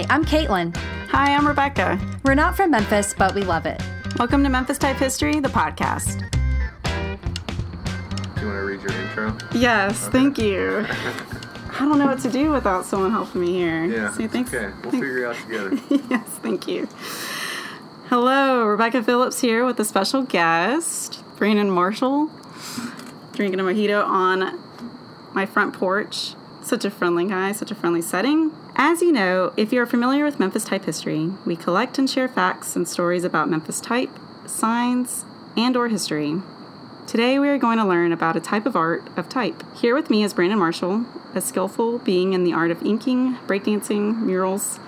Hi, I'm Caitlin. Hi, I'm Rebecca. We're not from Memphis, but we love it. Welcome to Memphis Type History, the podcast. Do you want to read your intro? Yes, okay. Thank you. I don't know what to do without someone helping me here. Yeah, so thanks. Okay. We'll figure it out together. Yes, thank you. Hello, Rebecca Phillips here with a special guest, Brandon Marshall, drinking a mojito on my front porch. Such a friendly guy, such a friendly setting. As you know, if you're familiar with Memphis Type History, we collect and share facts and stories about Memphis type, signs, and or history. Today we are going to learn about a type of art of type. Here with me is Brandon Marshall, a skillful being in the art of inking, breakdancing, murals,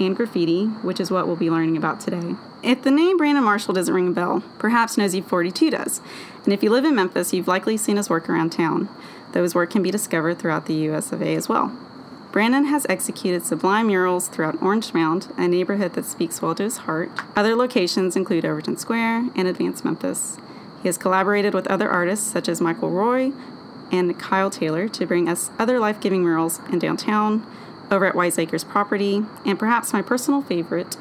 and graffiti, which is what we'll be learning about today. If the name Brandon Marshall doesn't ring a bell, perhaps Nosy 42 does. And if you live in Memphis, you've likely seen his work around town. Those work can be discovered throughout the U.S. of A. as well. Brandon has executed sublime murals throughout Orange Mound, a neighborhood that speaks well to his heart. Other locations include Overton Square and Advance Memphis. He has collaborated with other artists such as Michael Roy and Kyle Taylor to bring us other life-giving murals in downtown, over at Wise Acres Property, and perhaps my personal favorite,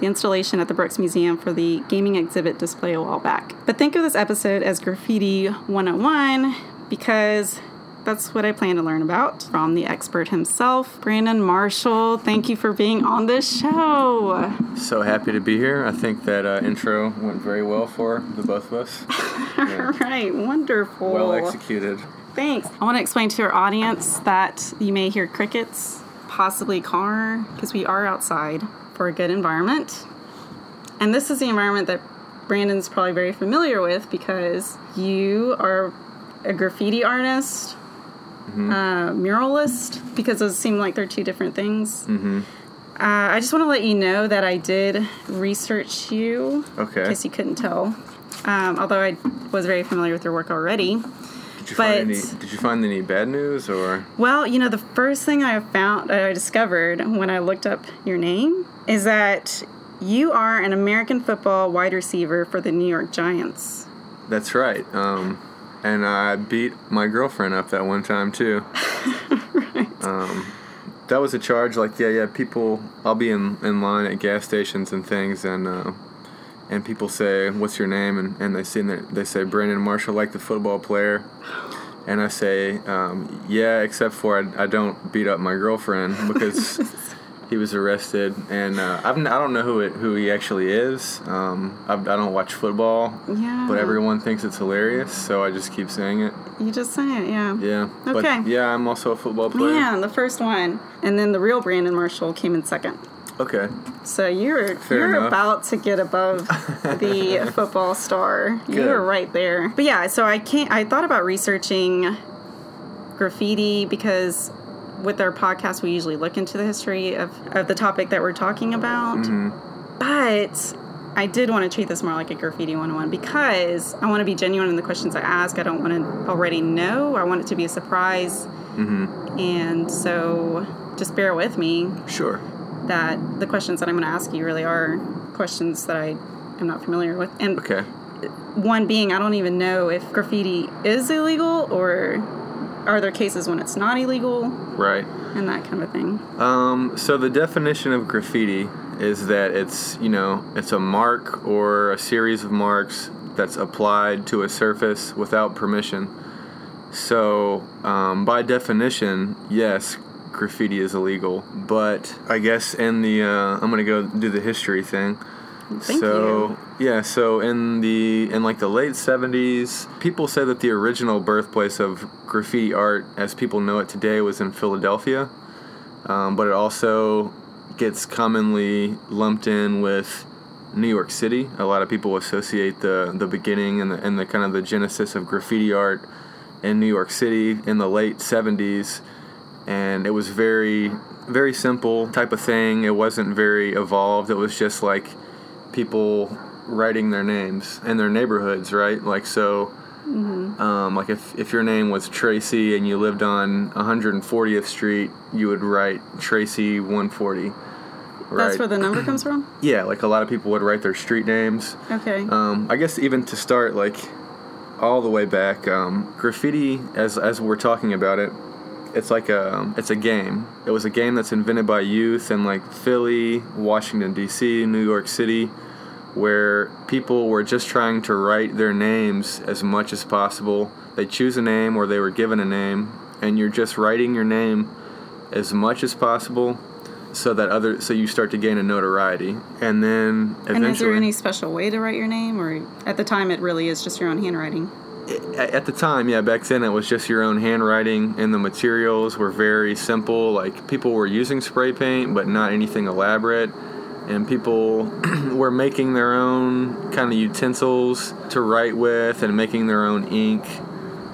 the installation at the Brooks Museum for the gaming exhibit display a while back. But think of this episode as Graffiti 101 because that's what I plan to learn about from the expert himself, Brandon Marshall. Thank you for being on this show. So happy to be here. I think that intro went very well for the both of us. Yeah. All right. Wonderful. Well executed. Thanks. I want to explain to your audience that you may hear crickets, possibly car, because we are outside for a good environment. And this is the environment that Brandon's probably very familiar with because you are a graffiti artist, muralist, because those seem like they're two different things. I just want to let you know that I did research you, in case you couldn't tell, although I was very familiar with your work already. Did you find any bad news? Or? Well, you know, the first thing I discovered when I looked up your name is that you are an American football wide receiver for the New York Giants. That's right. And I beat my girlfriend up that one time, too. Right. That was a charge. Like, people... I'll be in line at gas stations and things, and people say, what's your name? And they say, Brandon Marshall, like the football player. And I say, yeah, except for I don't beat up my girlfriend because he was arrested. And I don't know who he actually is. I don't watch football, but everyone thinks it's hilarious, so I just keep saying it. You just say it, yeah. Yeah. Okay. But, yeah, I'm also a football player. Man, the first one. And then the real Brandon Marshall came in second. Okay. So you're about to get above the football star. Good. You were right there. But yeah, so I thought about researching graffiti because with our podcast we usually look into the history of the topic that we're talking about. But I did want to treat this more like a Graffiti 101 because I want to be genuine in the questions I ask. I don't want to already know. I want it to be a surprise. And so just bear with me. Sure. That the questions that I'm going to ask you really are questions that I am not familiar with. And one being, I don't even know if graffiti is illegal or are there cases when it's not illegal? Right. And that kind of thing. So the definition of graffiti is that it's a mark or a series of marks that's applied to a surface without permission. So by definition, yes, graffiti is illegal, but I guess in the I'm gonna go do the history thing. So in the late 70s, people say that the original birthplace of graffiti art as people know it today was in Philadelphia, but it also gets commonly lumped in with New York City. A lot of people associate the beginning and the kind of the genesis of graffiti art in New York City in the late 70s. And it was very, very simple type of thing. It wasn't very evolved. It was just like people writing their names in their neighborhoods, right? Like so, like if your name was Tracy and you lived on 140th Street, you would write Tracy 140. Right? That's where the number comes from? Yeah, like a lot of people would write their street names. Okay. I guess even to start, like all the way back, graffiti, as we're talking about it, it's a game. It was a game that's invented by youth in like Philly, Washington D.C., New York City, where people were just trying to write their names as much as possible. They choose a name or they were given a name, and you're just writing your name as much as possible, so you start to gain a notoriety. And then eventually, and is there any special way to write your name, or at the time it really is just your own handwriting? At the time, yeah, back then it was just your own handwriting, and the materials were very simple. Like, people were using spray paint, but not anything elaborate. And people were making their own kind of utensils to write with, and making their own ink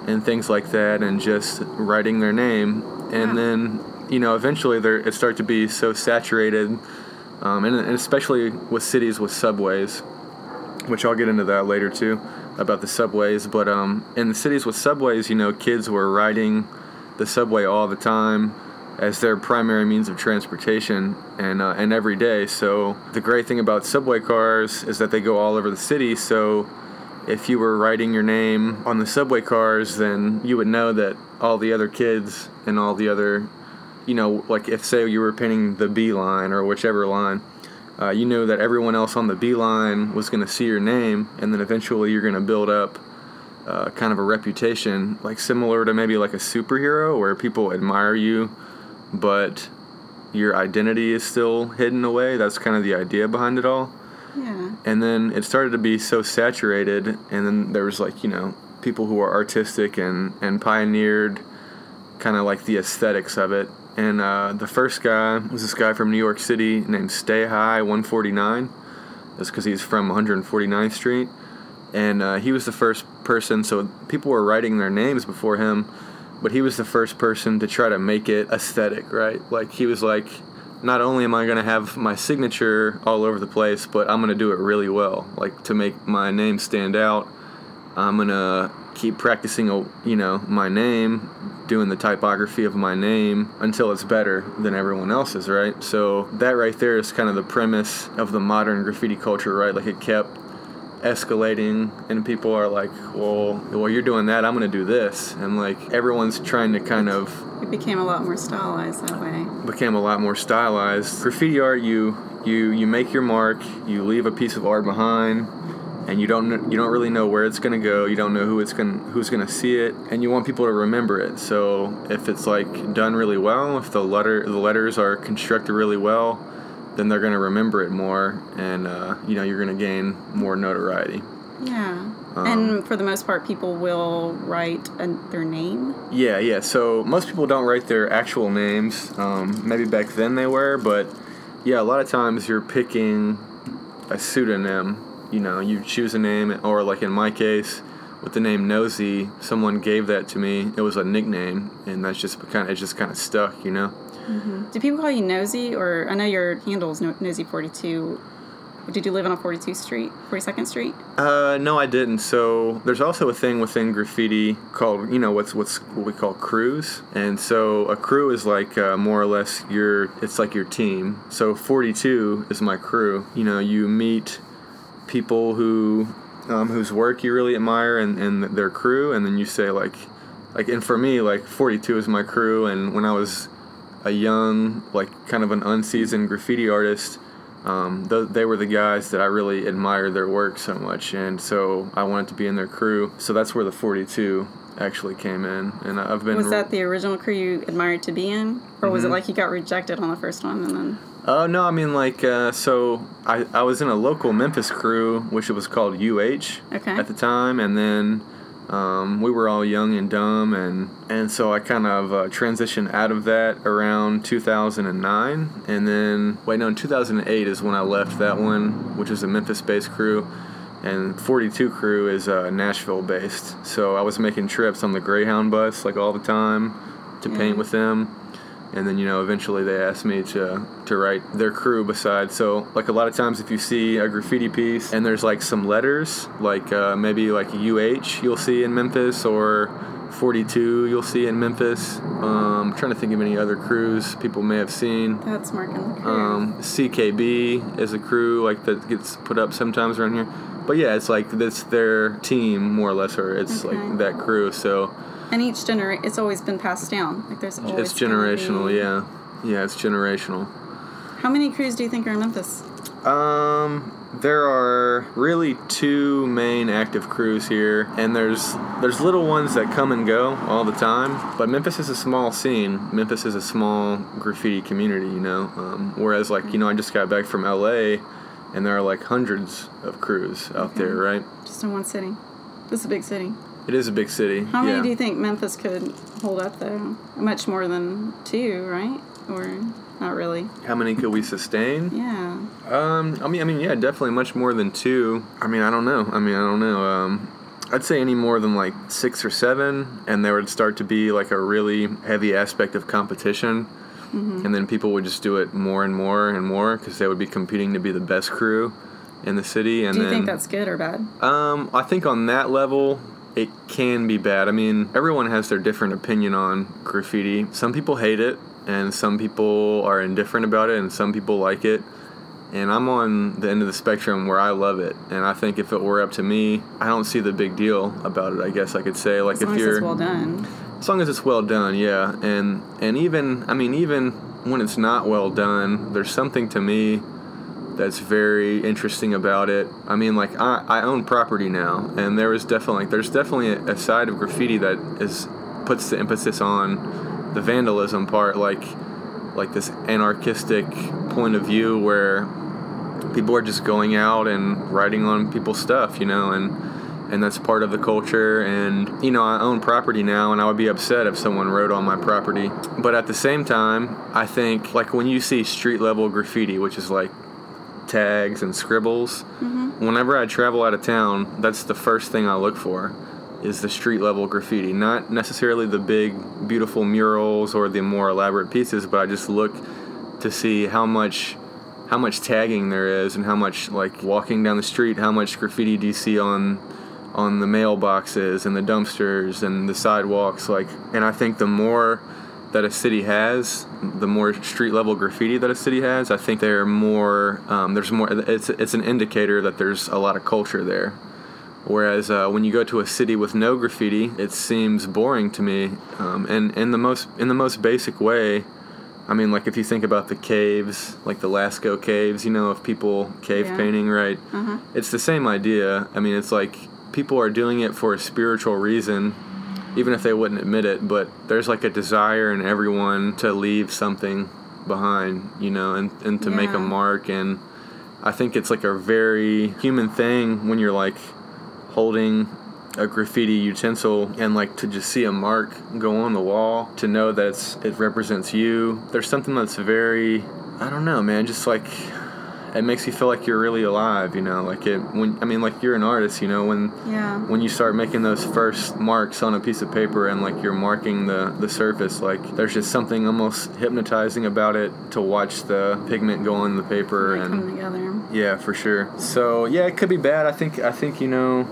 and things like that, and just writing their name. And then, you know, eventually it started to be so saturated, and especially with cities with subways, which I'll get into that later too, about the subways. But in the cities with subways, you know, kids were riding the subway all the time as their primary means of transportation, and every day. So the great thing about subway cars is that they go all over the city. So if you were writing your name on the subway cars, then you would know that all the other kids and all the other, you know, like if say you were painting the B line or whichever line, you knew that everyone else on the B line was going to see your name, and then eventually you're going to build up kind of a reputation, like similar to maybe like a superhero, where people admire you, but your identity is still hidden away. That's kind of the idea behind it all. Yeah. And then it started to be so saturated, and then there was like, you know, people who are artistic and pioneered kind of like the aesthetics of it. And the first guy was this guy from New York City named Stay High 149. That's because he's from 149th Street. And he was the first person, so people were writing their names before him, but he was the first person to try to make it aesthetic, right? Like, he was like, not only am I going to have my signature all over the place, but I'm going to do it really well. Like, to make my name stand out, I'm going to keep practicing, you know, my name, doing the typography of my name until it's better than everyone else's, right? So that right there is kind of the premise of the modern graffiti culture, right? Like, it kept escalating, and people are like, well, you're doing that, I'm going to do this. And like, everyone's trying to kind of... It became a lot more stylized that way. Graffiti art, you make your mark, you leave a piece of art behind, and you don't really know where it's going to go. You don't know who's going to see it, and you want people to remember it. So if it's like done really well, if the letters are constructed really well, then they're going to remember it more, and you know, you're going to gain more notoriety. Yeah. And for the most part, people will write their name? Yeah. So most people don't write their actual names. Maybe back then they were, but yeah, a lot of times you're picking a pseudonym. You know, you choose a name, or like in my case, with the name Nosy, someone gave that to me. It was a nickname, and that's just kind of stuck, you know? Mm-hmm. Do people call you Nosy, or I know your handle's Nosy 42. Did you live on a 42nd Street? No, I didn't. So there's also a thing within graffiti called, you know, what we call crews. And so a crew is like more or less it's like your team. So 42 is my crew. You know, you meet people who whose work you really admire and their crew, and then you say like, and for me, like 42 is my crew. And when I was a young, like kind of an unseasoned graffiti artist, they were the guys that I really admired their work so much, and so I wanted to be in their crew. So that's where the 42 actually came in, and I've been... Was that the original crew you admired to be in, or was it like you got rejected on the first one and then... No, I mean, like, so I was in a local Memphis crew, which it was called UH at the time, and then we were all young and dumb, and so I kind of transitioned out of that around 2009, and then, in 2008 is when I left that one, which is a Memphis-based crew, and 42 crew is Nashville-based, so I was making trips on the Greyhound bus, like, all the time to paint with them. And then, you know, eventually they asked me to write their crew beside. So, like, a lot of times if you see a graffiti piece and there's, like, some letters, like maybe, like, UH you'll see in Memphis, or 42 you'll see in Memphis. I'm trying to think of any other crews people may have seen. That's marking the crew. CKB is a crew, like, that gets put up sometimes around here. But, yeah, it's, like, that's their team, more or less, or it's, like, that crew. So... And each it's always been passed down. Like there's always. It's generational, yeah, it's generational. How many crews do you think are in Memphis? There are really two main active crews here, and there's little ones that come and go all the time. But Memphis is a small scene. Memphis is a small graffiti community, you know. Whereas, like, you know, I just got back from LA, and there are like hundreds of crews out there, right? Just in one city. This is a big city. It is a big city. How many do you think Memphis could hold up, though? Much more than two, right? Or not really. How many could we sustain? Yeah. I mean, yeah, definitely much more than two. I don't know. I'd say any more than like six or seven, and there would start to be like a really heavy aspect of competition, and then people would just do it more and more and more because they would be competing to be the best crew in the city. And do you think that's good or bad? I think on that level, it can be bad. I mean, everyone has their different opinion on graffiti. Some people hate it, and some people are indifferent about it, and some people like it. And I'm on the end of the spectrum where I love it. And I think if it were up to me, I don't see the big deal about it, I guess I could say. Like, as long as it's well done. As long as it's well done, yeah. And even when it's not well done, there's something to me that's very interesting about it. I mean, like, I own property now, and there's definitely a side of graffiti that puts the emphasis on the vandalism part, like this anarchistic point of view where people are just going out and writing on people's stuff, you know, and that's part of the culture. And, you know, I own property now, and I would be upset if someone wrote on my property. But at the same time, I think, like, when you see street level graffiti, which is like tags and scribbles, whenever I travel out of town, that's the first thing I look for. Is the street-level graffiti, not necessarily the big, beautiful murals or the more elaborate pieces, but I just look to see how much tagging there is and how much, like, walking down the street, how much graffiti do you see on the mailboxes and the dumpsters and the sidewalks, like. And I think the more that a city has, the more street-level graffiti that a city has, I think they're more, there's more, it's an indicator that there's a lot of culture there. Whereas when you go to a city with no graffiti, it seems boring to me. And in the most basic way, I mean, like, if you think about the caves, like the Lascaux caves, you know, of people painting, right? It's the same idea. I mean, it's like people are doing it for a spiritual reason, even if they wouldn't admit it. But there's like a desire in everyone to leave something behind, you know, and to make a mark. And I think it's like a very human thing when you're like holding a graffiti utensil and, like, to just see a mark go on the wall, to know that it represents you. There's something that's very, I don't know, man, just like, it makes you feel like you're really alive, you know, like when you're an artist, you know, when you start making those first marks on a piece of paper and, like, you're marking the surface, like, there's just something almost hypnotizing about it to watch the pigment go on the paper and come together. Yeah, for sure. So yeah, it could be bad. I think, you know,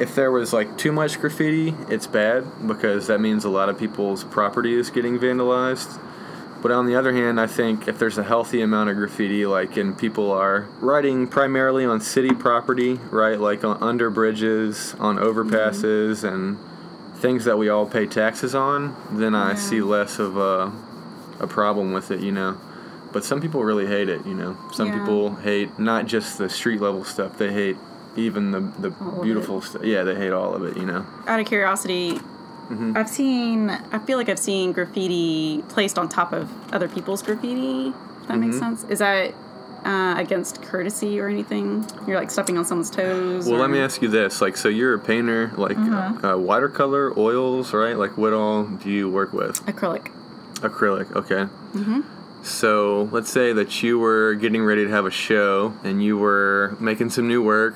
if there was, like, too much graffiti, it's bad because that means a lot of people's property is getting vandalized. But on the other hand, I think if there's a healthy amount of graffiti, like, and people are writing primarily on city property, right, like on under bridges, on overpasses, and things that we all pay taxes on, then I see less of a problem with it, you know. But some people really hate it, you know. Some people hate not just the street-level stuff. They hate even the beautiful stuff. Yeah, they hate all of it, you know. Out of curiosity, I feel like I've seen graffiti placed on top of other people's graffiti, if that makes sense. Is that against courtesy or anything? You're, like, stepping on someone's toes? Well, let me ask you this. Like, so you're a painter, like, watercolor, oils, right? Like, what all do you work with? Acrylic, okay. So let's say that you were getting ready to have a show and you were making some new work.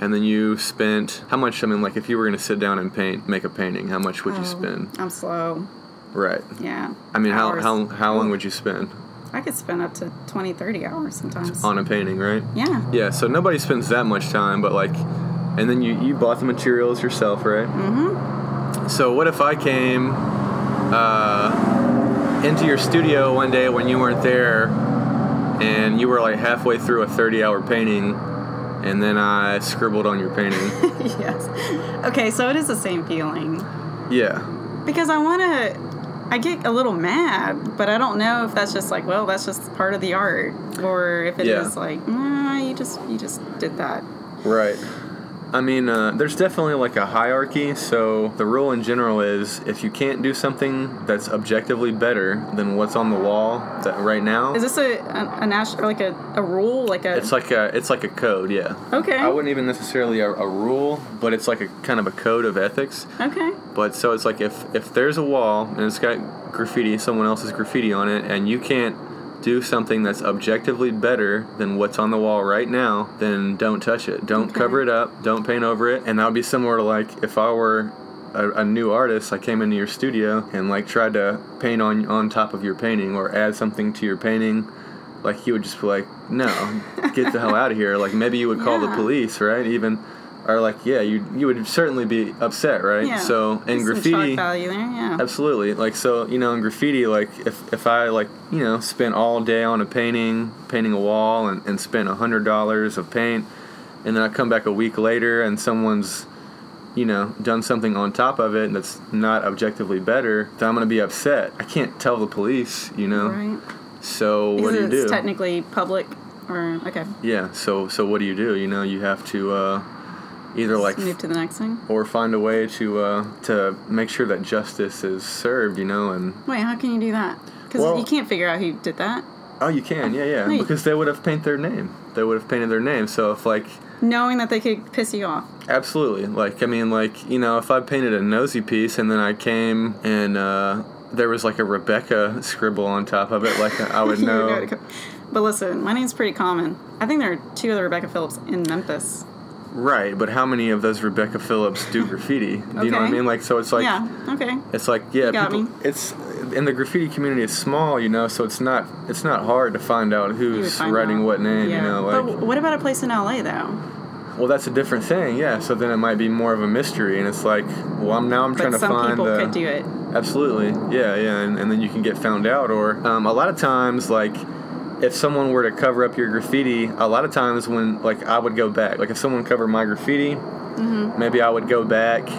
And then you spent how much? I mean, like, if you were going to sit down and make a painting, how much would you spend? I'm slow. Right. Yeah. I mean, how long would you spend? I could spend up to 20, 30 hours sometimes. On a painting, right? Yeah. Yeah, so nobody spends that much time, but, like, and then you bought the materials yourself, right? Mm-hmm. So what if I came into your studio one day when you weren't there and you were, like, halfway through a 30-hour painting, and then I scribbled on your painting? Yes. Okay, so it is the same feeling. Yeah. Because I want to, I get a little mad, but I don't know if that's just like, well, that's just part of the art, or if it is like, nah, you just did that. Right. I mean, there's definitely like a hierarchy, so the rule in general is if you can't do something that's objectively better than what's on the wall that right now. Is this a national, like a rule? Like a? It's like a code, yeah. Okay. I wouldn't even necessarily a rule, but it's like a kind of a code of ethics. Okay. But so it's like if there's a wall and it's got graffiti, someone else's graffiti on it, and you can't do something that's objectively better than what's on the wall right now, then don't touch it. Don't cover it up. Don't paint over it. And that would be similar to, like, if I were a new artist, I came into your studio and, like, tried to paint on top of your painting or add something to your painting, like, you would just be like, no, get the hell out of here. Like, maybe you would call the police, right? Even, or, like, you would certainly be upset, right? Yeah. So, in graffiti, value there, yeah. Absolutely. Like, so, you know, in graffiti, like, if I, like, you know, spent all day on a painting a wall, and spent $100 of paint, and then I come back a week later and someone's, you know, done something on top of it that's not objectively better, then I'm going to be upset. I can't tell the police, you know? Right. So, what do you do? Because it's technically public, or, okay. Yeah, so what do you do? You know, you have to, either like move to the next thing, or find a way to make sure that justice is served, you know. And wait, how can you do that? Because you can't figure out who did that. Oh, you can, yeah. Wait. Because they would have painted their name. So if like knowing that they could piss you off. Absolutely. Like I mean, like you know, if I painted a Nosy piece and then I came and there was like a Rebecca scribble on top of it, like I would know. But listen, my name's pretty common. I think there are 2 other Rebecca Phillips in Memphis. Right, but how many of those Rebecca Phillips do graffiti? Do you know what I mean? Like, so it's like, it's like, it's in the graffiti community is small, you know, so it's not hard to find out who's writing what name, you know. Like, but what about a place in LA though? Well, that's a different thing, yeah. So then it might be more of a mystery, and it's like, well, I'm trying to find. But some people could do it. Absolutely, yeah, and then you can get found out, or a lot of times like. If someone were to cover up your graffiti, a lot of times when, like, I would go back. Like, if someone covered my graffiti, maybe I would go back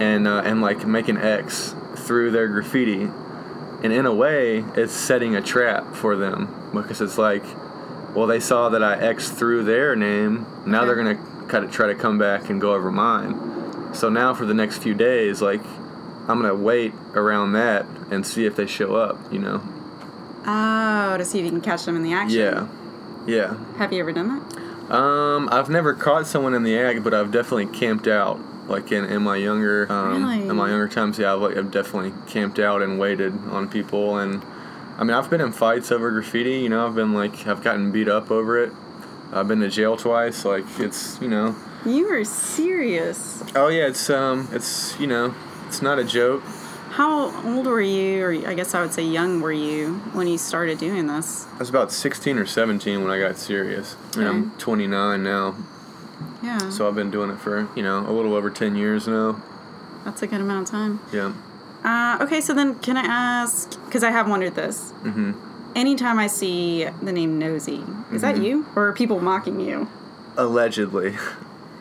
and like, make an X through their graffiti. And in a way, it's setting a trap for them. Because it's like, well, they saw that I X through their name. Now they're going to try to come back and go over mine. So now for the next few days, like, I'm going to wait around that and see if they show up, you know. Oh, to see if you can catch them in the action. Yeah. Have you ever done that? I've never caught someone in the act, but I've definitely camped out. Like in my younger, really? In my younger times, yeah, I've definitely camped out and waited on people. And I mean, I've been in fights over graffiti. You know, I've been like, I've gotten beat up over it. I've been to jail twice. Like it's, you know. You are serious. Oh yeah, it's you know, it's not a joke. How old were you, or I guess I would say young were you, when you started doing this? I was about 16 or 17 when I got serious, and I'm 29 now. Yeah. So I've been doing it for, you know, a little over 10 years now. That's a good amount of time. Yeah. Okay, so then can I ask, because I have wondered this. Anytime I see the name Nosy, is that you? Or are people mocking you? Allegedly.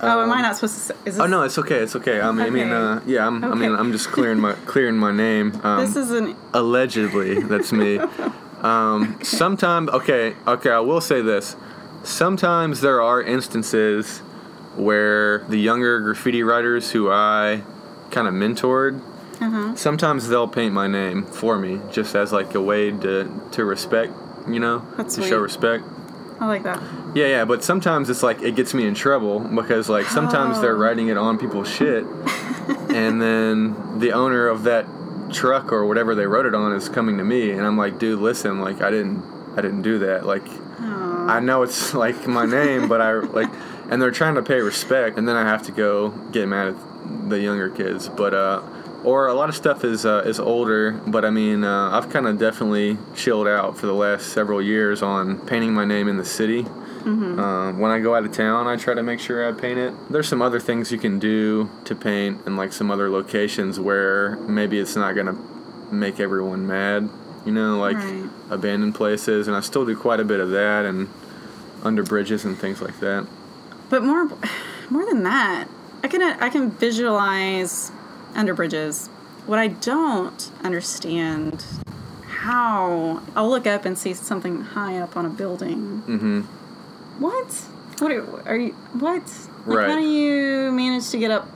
Oh, am I not supposed to say? Is this oh no, it's okay. It's okay. Yeah. I mean, I'm just clearing my name. This is an allegedly. That's me. Sometimes, okay. I will say this. Sometimes there are instances where the younger graffiti writers who I kind of mentored, sometimes they'll paint my name for me, just as like a way to respect, you know, that's to sweet. Show respect. I like that. Yeah, but sometimes it's like it gets me in trouble because like sometimes they're writing it on people's shit and then the owner of that truck or whatever they wrote it on is coming to me and I'm like, dude, listen, like I didn't do that. Like I know it's like my name, but I like and they're trying to pay respect and then I have to go get mad at the younger kids. But or a lot of stuff is older, but I mean, I've kind of definitely chilled out for the last several years on painting my name in the city. When I go out of town, I try to make sure I paint it. There's some other things you can do to paint in like some other locations where maybe it's not going to make everyone mad, you know, like abandoned places. And I still do quite a bit of that and under bridges and things like that. But more than that, I can visualize under bridges. What I don't understand, how I'll look up and see something high up on a building. Mm-hmm. What? Like, right. How do you manage to get up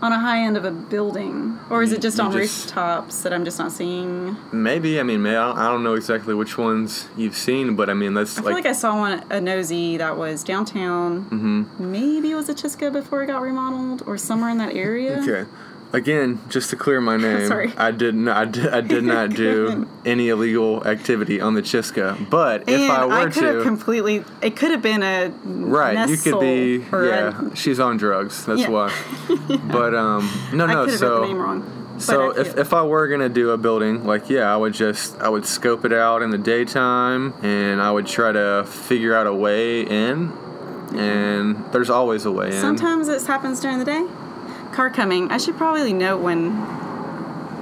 on a high end of a building? Or is it just on rooftops that I'm just not seeing? Maybe. I mean, I don't know exactly which ones you've seen, but I mean, that's I feel like I saw one, a Nosy, that was downtown. Mm-hmm. Maybe it was a Chisca before it got remodeled or somewhere in that area. Okay. Again, just to clear my name, I did not do any illegal activity on the Chisca. But and if I were it could have been a right. You could be, she's on drugs. That's why. Yeah. But I could have read the name wrong. So if I were gonna do a building, I would scope it out in the daytime, and I would try to figure out a way in. And there's always a way in. Sometimes it happens during the day. Car coming. I should probably note when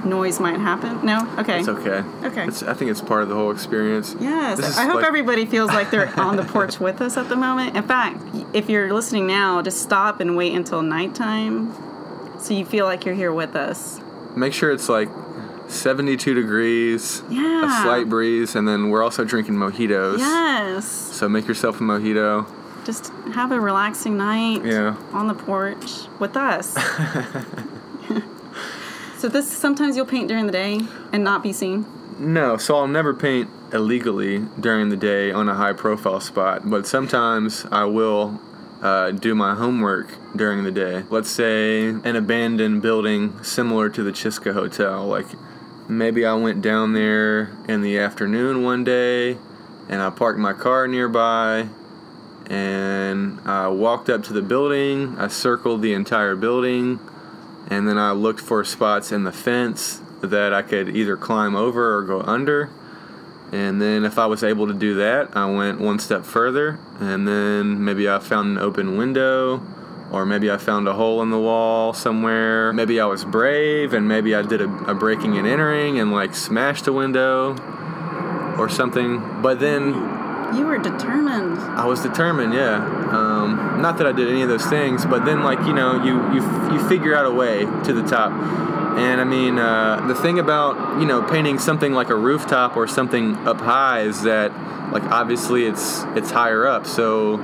noise might happen. No? Okay. It's okay. Okay. I think it's part of the whole experience. Yes. I hope everybody feels like they're on the porch with us at the moment. In fact, if you're listening now, just stop and wait until nighttime so you feel like you're here with us. Make sure it's 72 degrees, a slight breeze, and then we're also drinking mojitos. Yes. So make yourself a mojito. Just have a relaxing night on the porch with us. So sometimes you'll paint during the day and not be seen? No, so I'll never paint illegally during the day on a high-profile spot, but sometimes I will do my homework during the day. Let's say an abandoned building similar to the Chisca Hotel. Maybe I went down there in the afternoon one day, and I parked my car nearby, and I walked up to the building, I circled the entire building, and then I looked for spots in the fence that I could either climb over or go under. And then if I was able to do that, I went one step further, and then maybe I found an open window, or maybe I found a hole in the wall somewhere. Maybe I was brave, and maybe I did a breaking and entering and smashed a window or something. But then... You were determined. I was determined, yeah. Not that I did any of those things, but then, you figure out a way to the top. And, I mean, the thing about, painting something like a rooftop or something up high is that, obviously it's higher up, so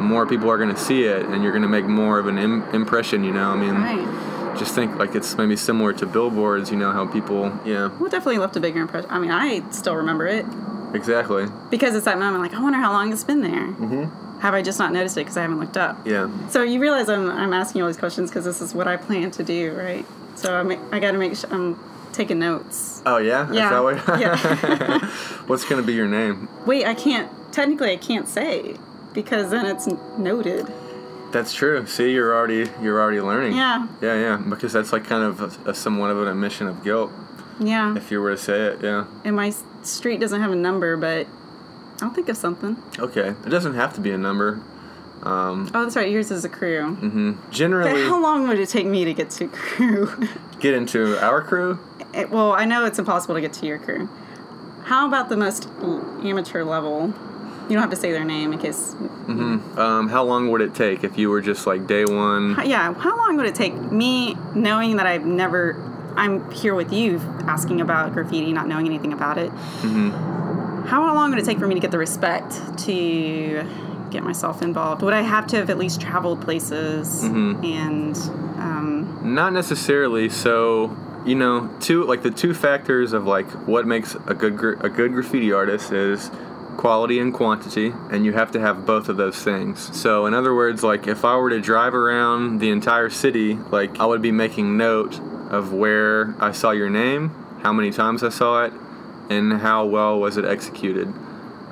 more people are going to see it, and you're going to make more of an impression, I mean... Right. Just think it's maybe similar to billboards, how people, Well, definitely left a bigger impression. I mean, I still remember it. Exactly. Because it's that moment, I wonder how long it's been there. Mm-hmm. Have I just not noticed it because I haven't looked up? Yeah. So you realize I'm asking you all these questions because this is what I plan to do, right? So I got to make sure I'm taking notes. Oh, yeah? Yeah. Is that yeah. What's going to be your name? Wait, I can't say because then it's noted. That's true. See, you're already learning. Yeah. Yeah. Because that's kind of a somewhat of an admission of guilt. Yeah. If you were to say it, yeah. And my street doesn't have a number, but I'll think of something. Okay. It doesn't have to be a number. Oh, that's right. Yours is a crew. Mm-hmm. Generally. But how long would it take me to get to crew? Get into our crew? Well, I know it's impossible to get to your crew. How about the most amateur level? You don't have to say their name in case... Mm-hmm. How long would it take if you were just day one? How long would it take me knowing that I'm here with you asking about graffiti, not knowing anything about it? Mm-hmm. How long would it take for me to get the respect to get myself involved? Would I have to have at least traveled places? Mm-hmm. And... Not necessarily, so... the two factors of what makes a good graffiti artist is... quality and quantity, and you have to have both of those things. So in other words, if I were to drive around the entire city, I would be making note of where I saw your name, how many times I saw it, and how well was it executed.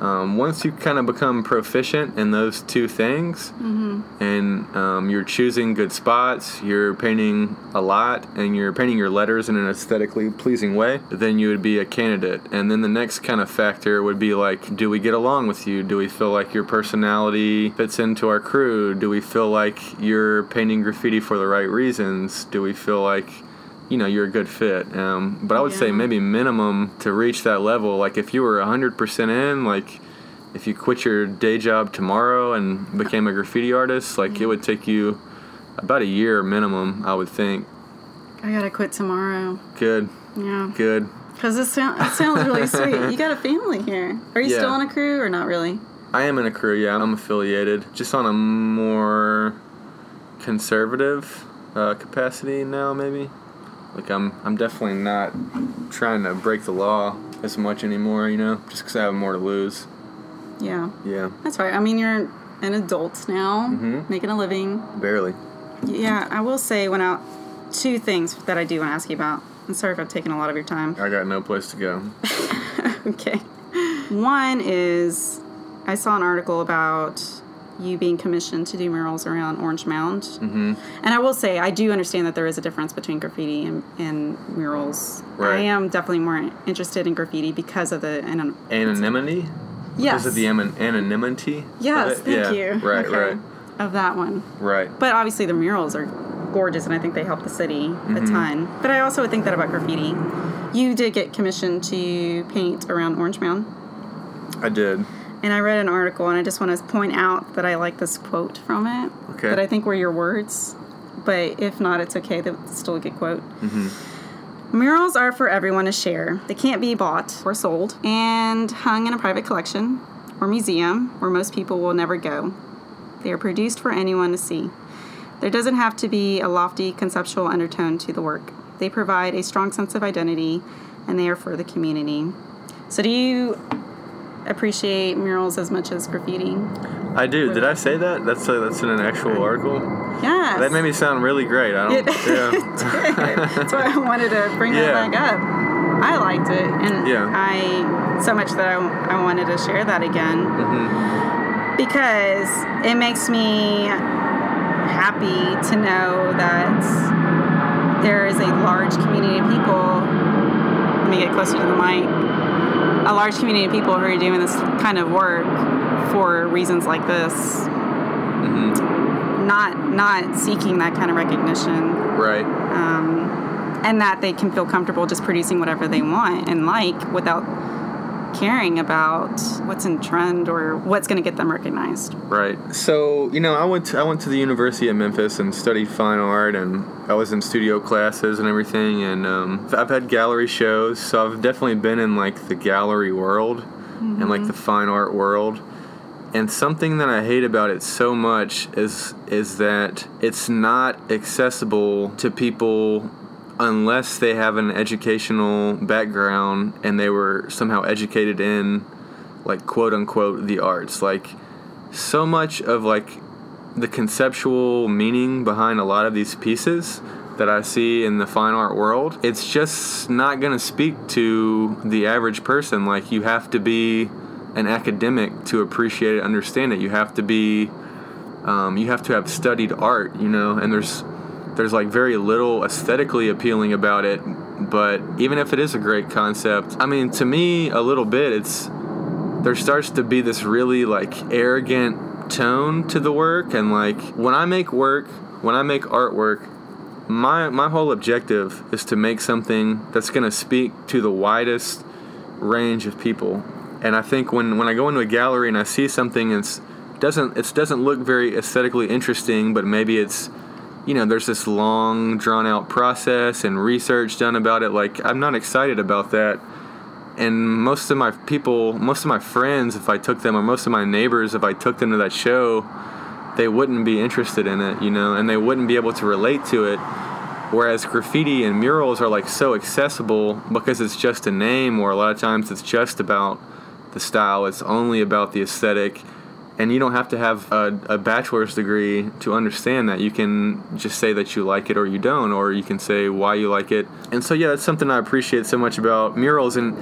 Once you kind of become proficient in those two things, mm-hmm. and you're choosing good spots, you're painting a lot, and you're painting your letters in an aesthetically pleasing way, then you would be a candidate. And then the next kind of factor would be do we get along with you? Do we feel like your personality fits into our crew? Do we feel like you're painting graffiti for the right reasons? Do we feel like... you're a good fit. But I would say maybe minimum to reach that level. If you were 100% in, if you quit your day job tomorrow and became a graffiti artist, it would take you about a year minimum, I would think. I gotta quit tomorrow. Good. Yeah. Good. Because it sounds really sweet. You got a family here. Are you still on a crew or not really? I am in a crew, yeah. I'm affiliated. Just on a more conservative capacity now, maybe. Like, I'm definitely not trying to break the law as much anymore, you know, just because I have more to lose. Yeah. Yeah. That's right. I mean, you're an adult now, making a living. Barely. Yeah, I will say two things that I do want to ask you about. I'm sorry if I've taken a lot of your time. I got no place to go. Okay. One is... I saw an article about you being commissioned to do murals around Orange Mound. Mm-hmm. And I will say, I do understand that there is a difference between graffiti and murals. Right. I am definitely more interested in graffiti because of the... anonymity? Yes. Because of the anonymity? Yes, thank you. Right, okay. Right. Of that one. Right. But obviously the murals are gorgeous, and I think they help the city a ton. But I also would think that about graffiti. You did get commissioned to paint around Orange Mound. I did. And I read an article, and I just want to point out that I like this quote from it that I think were your words. But if not, it's okay. That's still a good quote. Mm-hmm. Murals are for everyone to share. They can't be bought or sold and hung in a private collection or museum where most people will never go. They are produced for anyone to see. There doesn't have to be a lofty conceptual undertone to the work. They provide a strong sense of identity, and they are for the community. So do you... appreciate murals as much as graffiti? I do. Did I say that? That's in an actual article? Yes. That made me sound really great. It did. That's why I wanted to bring that back up. I liked it, and I wanted to share that again because it makes me happy to know that there is a large community of people. Let me get closer to the mic. A large community of people who are doing this kind of work for reasons like this, not seeking that kind of recognition, right? And that they can feel comfortable just producing whatever they want and like without caring about what's in trend or what's going to get them recognized. Right. So you know, I went to the University of Memphis and studied fine art, and I was in studio classes and everything, and I've had gallery shows, so I've definitely been in, like, the gallery world and, like, the fine art world, and something that I hate about it so much is that it's not accessible to people unless they have an educational background and they were somehow educated in, like, quote-unquote, the arts. Like, so much of, like, the conceptual meaning behind a lot of these pieces that I see in the fine art world, it's just not going to speak to the average person. Like, you have to be an academic to appreciate it, understand it. You have to be, you have to have studied art, you know, and there's like very little aesthetically appealing about it. But even if it is a great concept, I mean, to me, a little bit, there starts to be this really, like, arrogant tone to the work. And, like, when I make artwork, my whole objective is to make something that's going to speak to the widest range of people. And I think when I go into a gallery and I see something it doesn't look very aesthetically interesting, but maybe it's, you know, there's this long drawn out process and research done about it, like, I'm not excited about that. And most of my friends, if I took them, or most of my neighbors, if I took them to that show, they wouldn't be interested in it, you know, and they wouldn't be able to relate to it. Whereas graffiti and murals are, like, so accessible because it's just a name, or a lot of times it's just about the style. It's only about the aesthetic. And you don't have to have a bachelor's degree to understand that. You can just say that you like it or you don't, or you can say why you like it. And so, yeah, it's something I appreciate so much about murals. And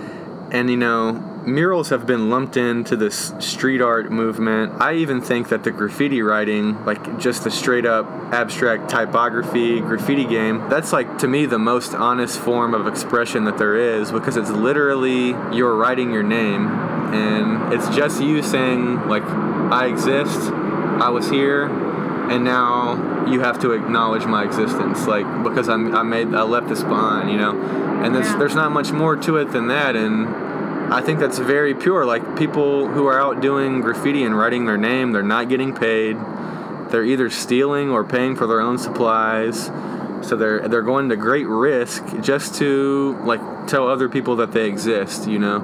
you know, murals have been lumped into this street art movement. I even think that the graffiti writing, like, just the straight up abstract typography graffiti game, that's, like, to me, the most honest form of expression that there is, because it's literally you're writing your name, and it's just you saying, like, I exist, I was here, and now you have to acknowledge my existence, like, because I left this behind, you know, and there's not much more to it than that, and I think that's very pure. Like, people who are out doing graffiti and writing their name, they're not getting paid, they're either stealing or paying for their own supplies, So they're going to great risk just to like tell other people that they exist, you know,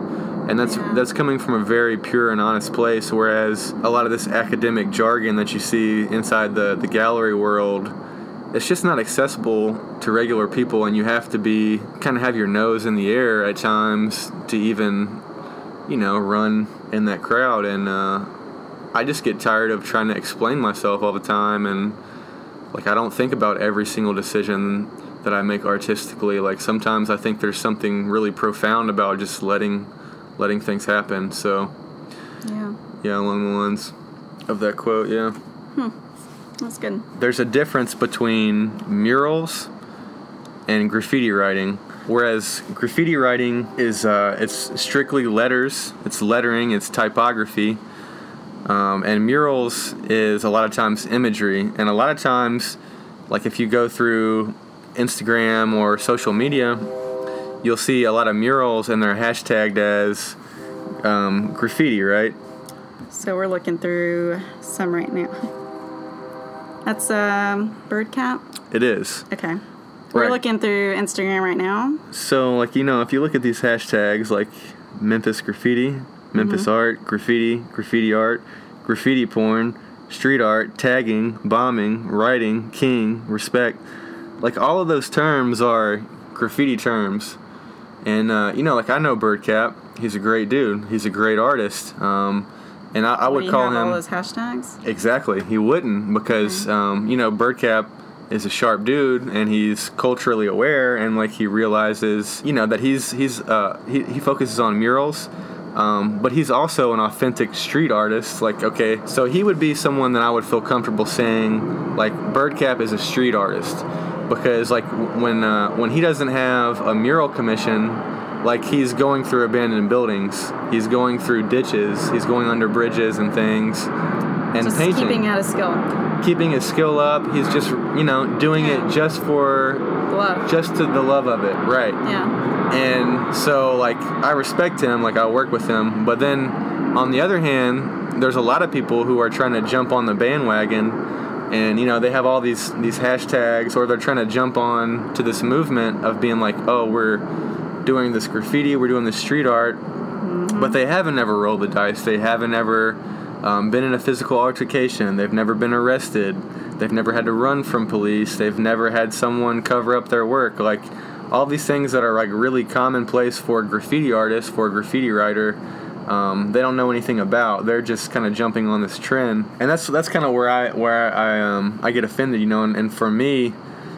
and that's coming from a very pure and honest place. Whereas a lot of this academic jargon that you see inside the gallery world, it's just not accessible to regular people, and you have to be kind of have your nose in the air at times to even, you know, run in that crowd. And I just get tired of trying to explain myself all the time, and like, I don't think about every single decision that I make artistically. Like, sometimes I think there's something really profound about just letting things happen. So, yeah, along the lines of that quote, yeah. That's good. There's a difference between murals and graffiti writing. Whereas graffiti writing is it's strictly letters, it's lettering, it's typography. And murals is a lot of times imagery, and a lot of times, like if you go through Instagram or social media, you'll see a lot of murals and they're hashtagged as graffiti, right? So we're looking through some right now. That's Birdcap? It is. Okay. We're looking through Instagram right now. So, like, you know, if you look at these hashtags, like Memphis graffiti, Memphis art, graffiti art, graffiti porn, street art, tagging, bombing, writing, king, respect. Like, all of those terms are graffiti terms. And, you know, like, I know Birdcap. He's a great dude. He's a great artist. And I would call him... all those hashtags? Exactly. He wouldn't because, you know, Birdcap is a sharp dude, and he's culturally aware, and, like, he realizes, you know, that he focuses on murals. But he's also an authentic street artist. Like, okay, so he would be someone that I would feel comfortable saying, like, Birdcap is a street artist, because, like, when he doesn't have a mural commission, like, he's going through abandoned buildings, he's going through ditches, he's going under bridges and things, and just painting. Keeping his skill up. He's just, you know, doing it just for love, just to the love of it, right? Yeah. And so, like, I respect him, like, I work with him. But then, on the other hand, there's a lot of people who are trying to jump on the bandwagon, and, you know, they have all these hashtags, or they're trying to jump on to this movement of being like, oh, we're doing this graffiti, we're doing this street art, but they haven't ever rolled the dice. They haven't ever been in a physical altercation. They've never been arrested. They've never had to run from police. They've never had someone cover up their work, like... all these things that are, like, really commonplace for a graffiti artist, for a graffiti writer, they don't know anything about. They're just kind of jumping on this trend, and that's kind of where I get offended, you know. And for me,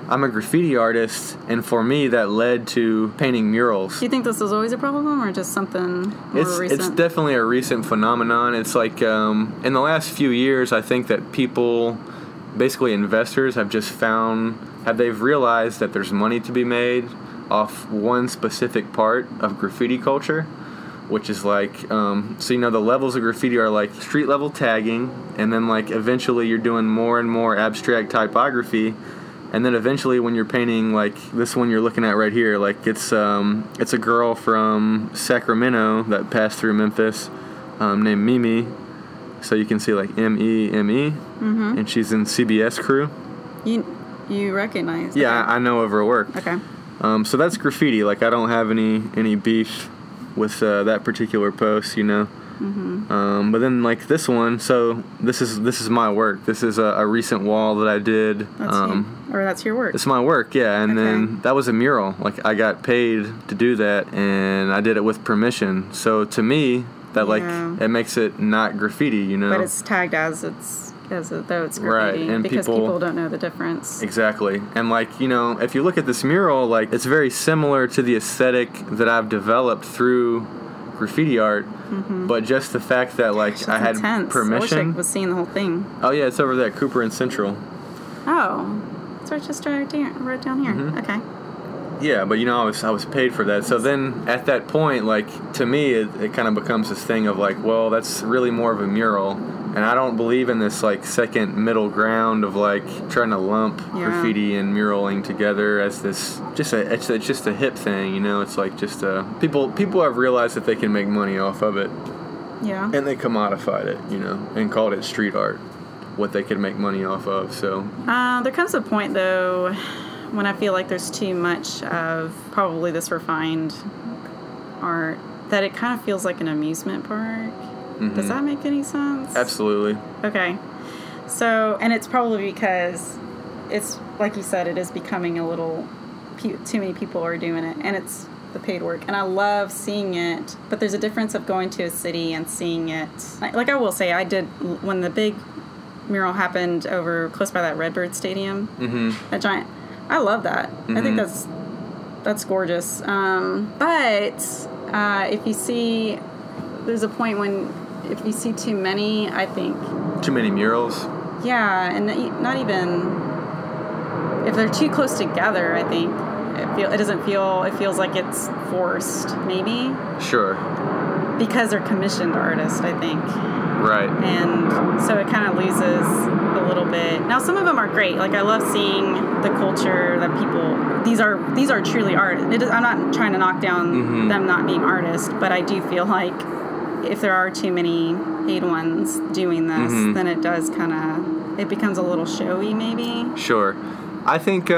I'm a graffiti artist, and for me, that led to painting murals. Do you think this was always a problem, or just something more recent? It's definitely a recent phenomenon. It's like in the last few years, I think that people, basically investors, have just found. Have they realized that there's money to be made off one specific part of graffiti culture, which is like, so, you know, the levels of graffiti are like street level tagging, and then, like, eventually you're doing more and more abstract typography, and then eventually when you're painting, like, this one you're looking at right here, like, it's a girl from Sacramento that passed through Memphis named Mimi, so you can see, like, M-E-M-E, and she's in CBS crew. You recognize that? Yeah, I know of her work. Okay. So that's graffiti. Like, I don't have any beef with that particular post, you know. But then, like, this one. So this is my work. This is a recent wall that I did. That's that's your work. It's my work, yeah. And then that was a mural. Like, I got paid to do that, and I did it with permission. So to me, that like it makes it not graffiti, you know. But it's tagged as it's. As though it's graffiti, right, and because people don't know the difference. Exactly. And, like, you know, if you look at this mural, like, it's very similar to the aesthetic that I've developed through graffiti art, but just the fact that, like, gosh, I had intense. Permission. I wish I was seeing the whole thing. Oh, yeah, it's over there at Cooper and Central. Oh. So it's just right down here. Okay. Yeah, but, you know, I was paid for that. So then at that point, like, to me, it kind of becomes this thing of, like, well, that's really more of a mural. And I don't believe in this, like, second middle ground of, like, trying to lump graffiti and muraling together as this it's just a hip thing, you know. It's like just people have realized that they can make money off of it. Yeah. And they commodified it, you know, and called it street art, what they could make money off of. So there comes a point though when I feel like there's too much of probably this refined art, that it kind of feels like an amusement park. Mm-hmm. Does that make any sense? Absolutely. Okay. So, and it's probably because it's, like you said, it is becoming a little, too many people are doing it, and it's the paid work. And I love seeing it, but there's a difference of going to a city and seeing it. Like I will say, I did, when the big mural happened over, close by that Redbird Stadium, mm-hmm. that giant, I love that. Mm-hmm. I think that's gorgeous. But if you see, there's a point when, if you see too many, I think. Too many murals? Yeah, and not even, if they're too close together, I think. It feels like it's forced, maybe. Sure. Because they're commissioned artists, I think. Right. And so it kind of loses a little bit. Now, some of them are great. Like, I love seeing the culture that people... These are truly art. I'm not trying to knock down mm-hmm. them not being artists, but I do feel like if there are too many paid ones doing this, mm-hmm. then it does kind of... It becomes a little showy, maybe. Sure. I think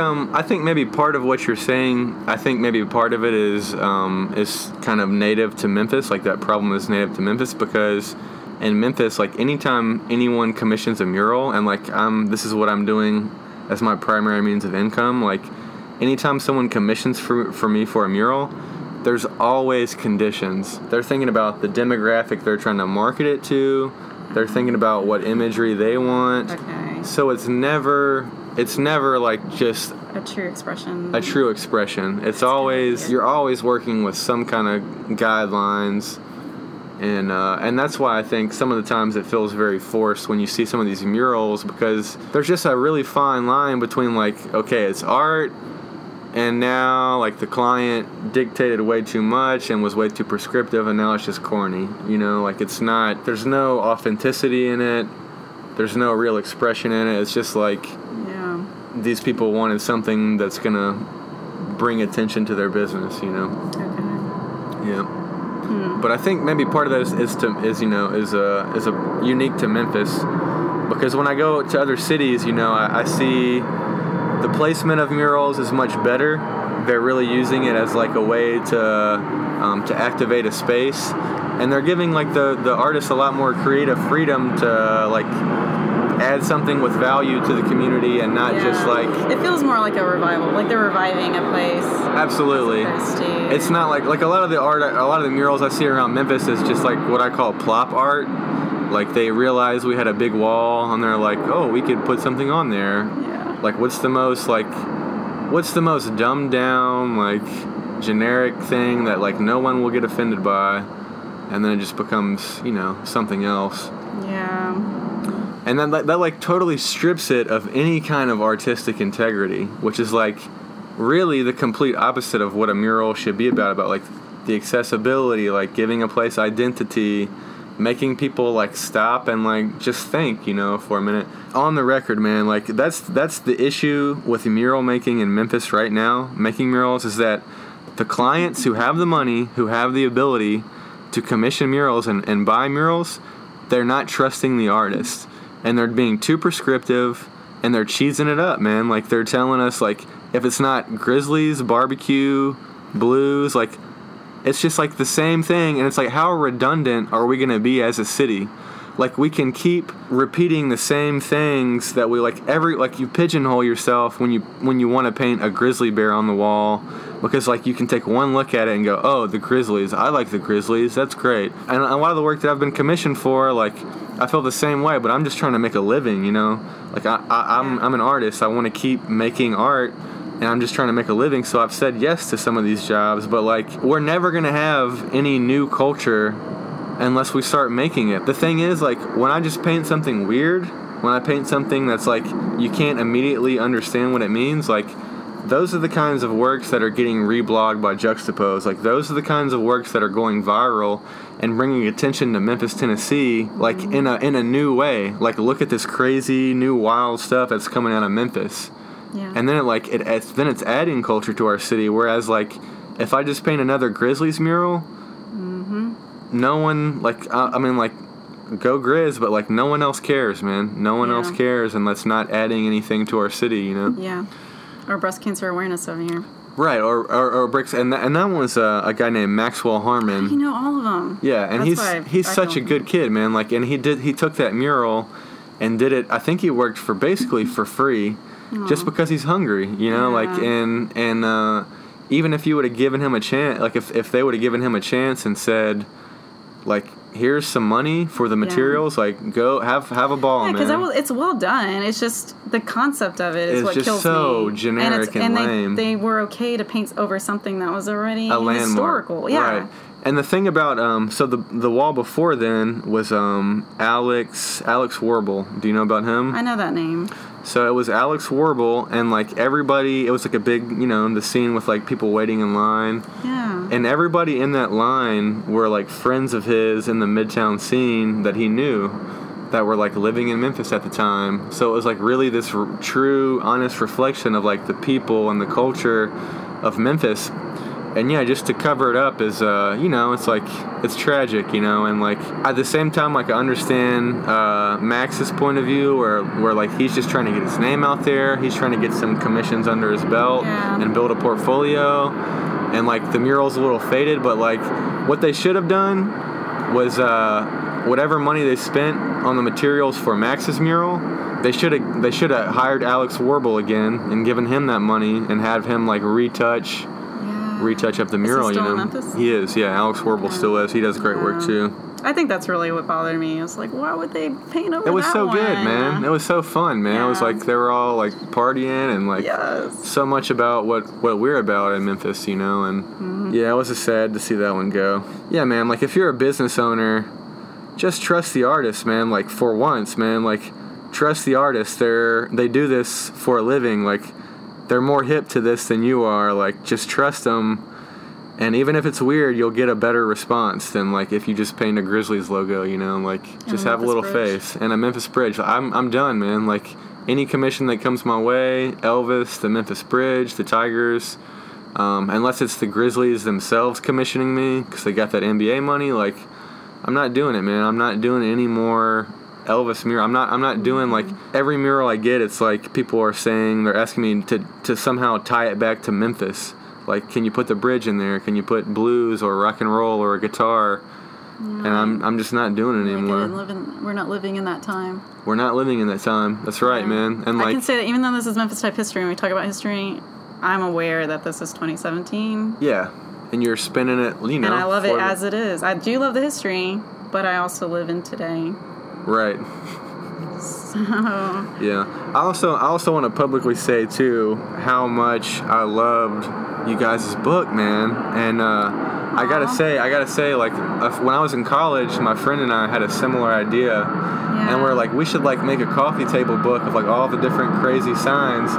maybe part of what you're saying, I think maybe part of it is kind of native to Memphis, like that problem is native to Memphis, because in Memphis, like anytime anyone commissions a mural, and like this is what I'm doing as my primary means of income, like anytime someone commissions for me for a mural, there's always conditions. They're thinking about the demographic they're trying to market it to. They're thinking about what imagery they want. Okay. So it's never like just a true expression. It's always, you're always working with some kind of guidelines, and that's why I think some of the times it feels very forced when you see some of these murals, because there's just a really fine line between like, okay, it's art, and now like the client dictated way too much and was way too prescriptive, and now it's just corny. You know, like it's not, there's no authenticity in it. There's no real expression in it. It's just like, yeah, these people wanted something that's going to bring attention to their business, you know? Okay. Yeah. Hmm. But I think maybe part of that is unique to Memphis, because when I go to other cities, you know, I see the placement of murals is much better. They're really using it as like a way to activate a space. And they're giving like the artists a lot more creative freedom to like add something with value to the community, and not just like, it feels more like a revival, like they're reviving a place. Absolutely. It's not like a lot of the murals I see around Memphis is just like what I call plop art. Like they realized we had a big wall and they're like, oh, we could put something on there. Yeah. Like what's the most dumbed down like generic thing that like no one will get offended by? And then it just becomes, you know, something else. Yeah. And then that like totally strips it of any kind of artistic integrity, which is like really the complete opposite of what a mural should be about like the accessibility, like giving a place identity, making people like stop and like just think, you know, for a minute. On the record, man, like that's the issue with mural making in Memphis right now, making murals, is that the clients who have the money, who have the ability to commission murals and buy murals, they're not trusting the artist, and they're being too prescriptive, and they're cheesing it up, man. Like they're telling us like if it's not Grizzlies, barbecue, blues, like it's just like the same thing, and it's like how redundant are we going to be as a city? Like we can keep repeating the same things that we like every, like you pigeonhole yourself when you want to paint a grizzly bear on the wall, because like you can take one look at it and go, oh, the Grizzlies, I like the Grizzlies, that's great. And a lot of the work that I've been commissioned for, like I feel the same way, but I'm just trying to make a living, you know? Like I'm an artist, I want to keep making art, and I'm just trying to make a living, so I've said yes to some of these jobs, but like we're never going to have any new culture unless we start making it. The thing is, like, when I just paint something weird, when I paint something that's, like, you can't immediately understand what it means, like, those are the kinds of works that are getting reblogged by Juxtapose. Like, those are the kinds of works that are going viral and bringing attention to Memphis, Tennessee, like, in a new way. Like, look at this crazy, new, wild stuff that's coming out of Memphis. Yeah. And then it's adding culture to our city, whereas, like, if I just paint another Grizzlies mural... No one, like, I mean, like, go Grizz, but, like, no one else cares, man. No one else cares, and that's not adding anything to our city, you know? Yeah. Or breast cancer awareness over here. Right, or Bricks, and that was a guy named Maxwell Harmon. You know all of them. Yeah, and he's such a good kid, man. Like, and he took that mural, and did it. I think he worked for basically for free, just because he's hungry, you know. Yeah. Like, and even if you would have given him a chance, like if they would have given him a chance and said, like, here's some money for the materials, like, go have a ball, man. Yeah, because it's well done. It's just the concept of it is what kills me. It's just so generic and lame. And they were okay to paint over something that was already historical. Yeah. Right. And the thing about, so the wall before then was Alex Warble. Do you know about him? I know that name. So it was Alex Warble, and, like, everybody, it was, like, a big, you know, the scene with, like, people waiting in line. Yeah. And everybody in that line were, like, friends of his in the Midtown scene that he knew that were, like, living in Memphis at the time. So it was, like, really this true, honest reflection of, like, the people and the culture of Memphis. And, yeah, just to cover it up is, you know, it's, like, it's tragic, you know, and, like, at the same time, like, I understand Max's point of view where, like, he's just trying to get his name out there. He's trying to get some commissions under his belt and build a portfolio. And, like, the mural's a little faded, but, like, what they should have done was whatever money they spent on the materials for Max's mural, they should have hired Alex Warble again and given him that money and have him, like, retouch up the mural. Is he still in Memphis? He is, yeah. Alex Warble still is. He does great work too. I think that's really what bothered me. I was like, why would they paint over that? It was so good, man. It was so fun, man. Yeah. It was like they were all like partying and like so much about what we're about in Memphis, you know. And yeah, it was just sad to see that one go. Yeah, man. Like if you're a business owner, just trust the artist, man. Like for once, man. Like trust the artist. They do this for a living. Like. They're more hip to this than you are. Like, just trust them. And even if it's weird, you'll get a better response than, like, if you just paint a Grizzlies logo, you know? Like, just have a little faith. And a Memphis Bridge. I'm done, man. Like, any commission that comes my way, Elvis, the Memphis Bridge, the Tigers, unless it's the Grizzlies themselves commissioning me because they got that NBA money, like, I'm not doing it, man. I'm not doing any more Elvis mural. I'm not doing like every mural I get. It's like people are saying they're asking me to somehow tie it back to Memphis. Like, can you put the bridge in there? Can you put blues or rock and roll or a guitar? Yeah. And I'm just not doing it anymore. We're not living in that time. We're not living in that time. That's right, man. And like I can say that even though this is Memphis Type History and we talk about history, I'm aware that this is 2017. Yeah, and you're spinning it. You know, and I love it as it is. I do love the history, but I also live in today. Right. So. Yeah. I also want to publicly say, too, how much I loved you guys' book, man. And I got to say, like, when I was in college, my friend and I had a similar idea. Yeah. And we're like, we should, like, make a coffee table book of, like, all the different crazy signs.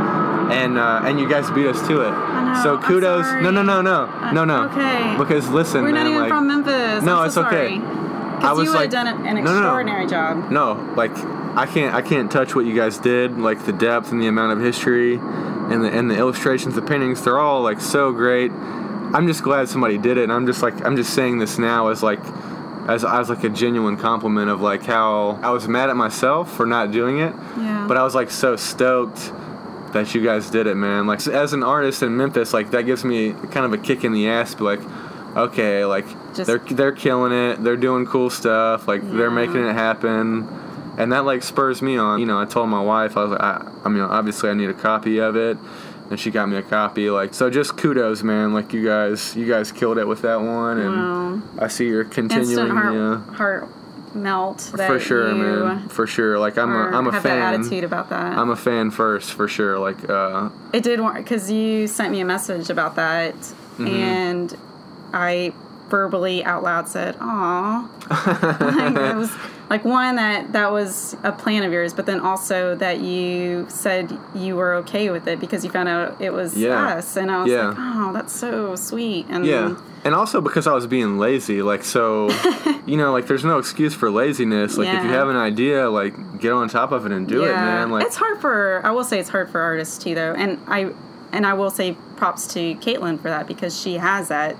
And you guys beat us to it. I know. So kudos. I'm sorry. No. Okay. Because, listen, we're not even from Memphis. No, I'm so it's okay. Sorry. Because you would like, have done an extraordinary job. No, like, I can't touch what you guys did, like, the depth and the amount of history and the illustrations, the paintings, they're all, like, so great. I'm just glad somebody did it, and I'm just, like, I'm just saying this now as, like, as like, a genuine compliment of, like, how I was mad at myself for not doing it, but I was, like, so stoked that you guys did it, man. Like, as an artist in Memphis, like, that gives me kind of a kick in the ass, but, like, okay, like, just, they're killing it, they're doing cool stuff, like, they're making it happen, and that, like, spurs me on. You know, I told my wife, I was like, I mean, obviously I need a copy of it, and she got me a copy, like, so just kudos, man, like, you guys killed it with that one, and I see you're continuing. Instant heart melt. For sure, man, for sure, like, I'm a fan. Have that attitude about that. I'm a fan first, for sure, like, It did work, because you sent me a message about that, and I verbally out loud said, "Aww." It was like one that was a plan of yours, but then also that you said you were okay with it because you found out it was us, and I was like, "Oh, that's so sweet." And and also because I was being lazy, like so, you know, like there's no excuse for laziness. Like if you have an idea, like get on top of it and do it, man. Like it's hard for. I will say it's hard for artists too, though, and I will say props to Caitlin for that because she has that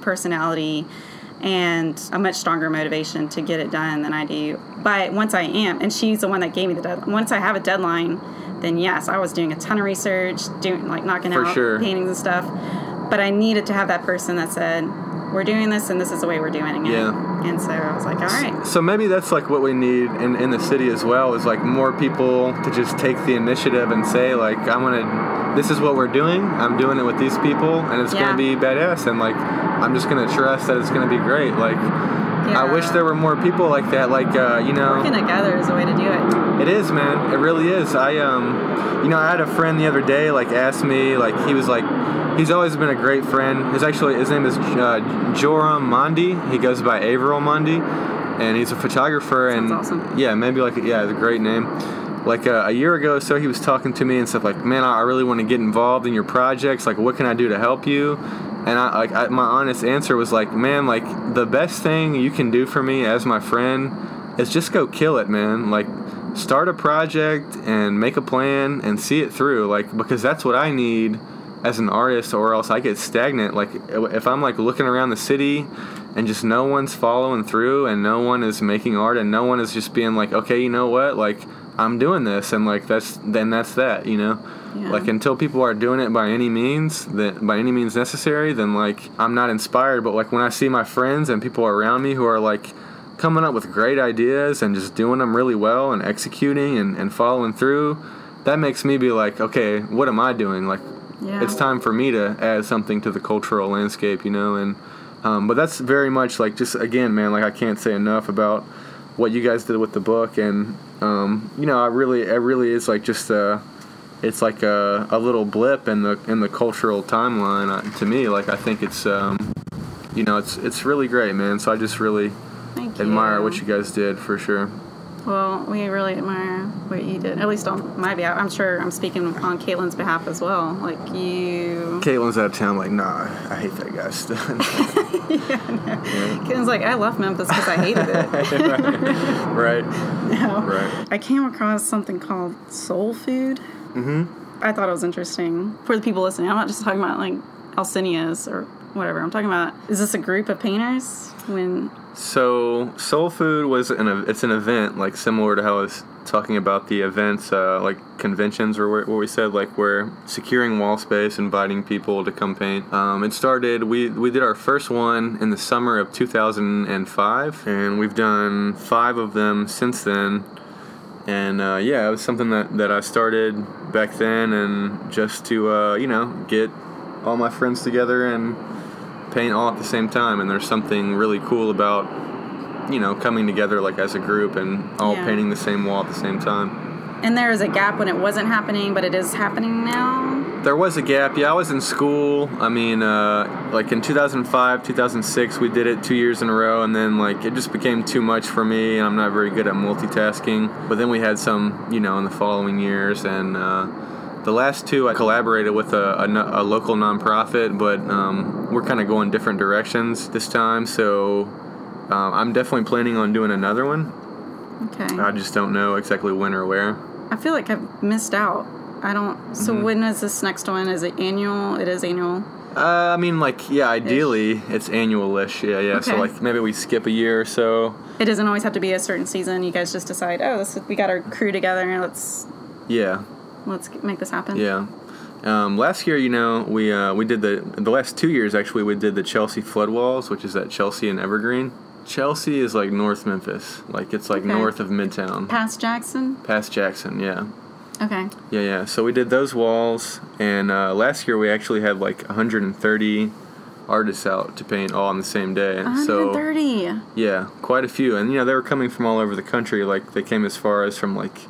personality and a much stronger motivation to get it done than I do. But once I have a deadline, then yes, I was doing a ton of research, doing like knocking out paintings and stuff. But I needed to have that person that said, we're doing this and this is the way we're doing it. Yeah. And so I was like, all right. So maybe that's like what we need in the city as well, is like more people to just take the initiative and say like, I want to, this is what we're doing. I'm doing it with these people and it's going to be badass. And like, I'm just going to trust that it's going to be great. Like, yeah. I wish there were more people like that. Like, you know, working together is a way to do it. It is, man. It really is. You know, I had a friend the other day, like, asked me, like, he was like, he's always been a great friend. His name is Joram Mondie. He goes by Averill Mondie, and he's a photographer. That's awesome. Yeah, maybe like, yeah, it's a great name. Like a year ago or so, he was talking to me and said, like, man, I really want to get involved in your projects. Like, what can I do to help you? And I, my honest answer was like, man, like the best thing you can do for me as my friend is just go kill it, man. Like start a project and make a plan and see it through. Like, because that's what I need as an artist, or else I get stagnant. Like if I'm like looking around the city and just no one's following through and no one is making art and no one is just being like, okay, you know what? Like I'm doing this. And like, that's that, you know? Yeah. Like, until people are doing it by any means necessary, then, like, I'm not inspired. But, like, when I see my friends and people around me who are, like, coming up with great ideas and just doing them really well and executing and following through, that makes me be like, okay, what am I doing? Like, it's time for me to add something to the cultural landscape, you know? And but that's very much, like, just, again, man, like, I can't say enough about what you guys did with the book. And, you know, it really is, like, just it's like a little blip in the cultural timeline. To me, like I think it's, you know, it's really great, man. So I just really admire what you guys did for sure. Well, we really admire what you did, at least on my behalf. I'm sure I'm speaking on Caitlin's behalf as well. Like you. Caitlin's out of town. Like, nah, I hate that guy still. Yeah. Caitlin's like, I left Memphis because I hated it. Right. No. Right. I came across something called Soul Food. Mm-hmm. I thought it was interesting for the people listening. I'm not just talking about like Alcinias or whatever. I'm talking about, is this a group of painters? So Soul Food was an event, like similar to how I was talking about the events, like conventions, or what we said, like we're securing wall space, inviting people to come paint. It started, we did our first one in the summer of 2005, and we've done 5 of them since then. And, it was something that I started back then, and just to, you know, get all my friends together and paint all at the same time. And there's something really cool about, you know, coming together, like, as a group and all painting the same wall at the same time. And there was a gap when it wasn't happening, but it is happening now? There was a gap. Yeah, I was in school. I mean, like, in 2005, 2006, we did it 2 years in a row, and then, like, it just became too much for me, and I'm not very good at multitasking. But then we had some, you know, in the following years, and the last 2 I collaborated with a local nonprofit, but we're kind of going different directions this time, so I'm definitely planning on doing another one. Okay. I just don't know exactly when or where. I feel like I've missed out. I don't. So When is this next one? Is it annual? It is annual. I mean, like, yeah, ideally it's annual-ish. Yeah, yeah. Okay. So, like, maybe we skip a year or so. It doesn't always have to be a certain season. You guys just decide, we got our crew together and let's. Yeah. Let's make this happen. Yeah. Last year, you know, we did the last 2 years, actually, we did the Chelsea flood walls, which is at Chelsea and Evergreen. Chelsea is, like, North Memphis. Like, it's, like, north of Midtown. Past Jackson? Past Jackson, yeah. Okay. Yeah, yeah. So we did those walls, and last year we actually had like 130 artists out to paint all on the same day. 130? So, yeah, quite a few. And, you know, they were coming from all over the country. Like, they came as far as from, like,